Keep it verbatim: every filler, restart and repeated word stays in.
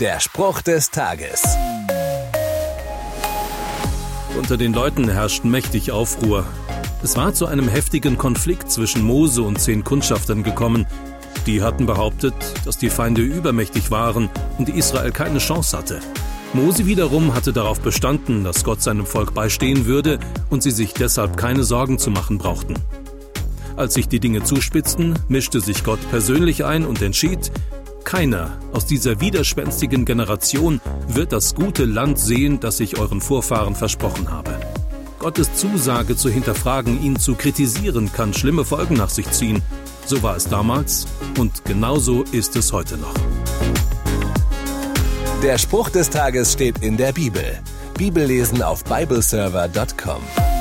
Der Spruch des Tages. Unter den Leuten herrscht mächtig Aufruhr. Es war zu einem heftigen Konflikt zwischen Mose und zehn Kundschaftern gekommen. Die hatten behauptet, dass die Feinde übermächtig waren und Israel keine Chance hatte. Mose wiederum hatte darauf bestanden, dass Gott seinem Volk beistehen würde und sie sich deshalb keine Sorgen zu machen brauchten. Als sich die Dinge zuspitzten, mischte sich Gott persönlich ein und entschied: Keiner aus dieser widerspenstigen Generation wird das gute Land sehen, das ich euren Vorfahren versprochen habe. Gottes Zusage zu hinterfragen, ihn zu kritisieren, kann schlimme Folgen nach sich ziehen. So war es damals und genauso ist es heute noch. Der Spruch des Tages steht in der Bibel. Bibellesen auf Bible Server Punkt com.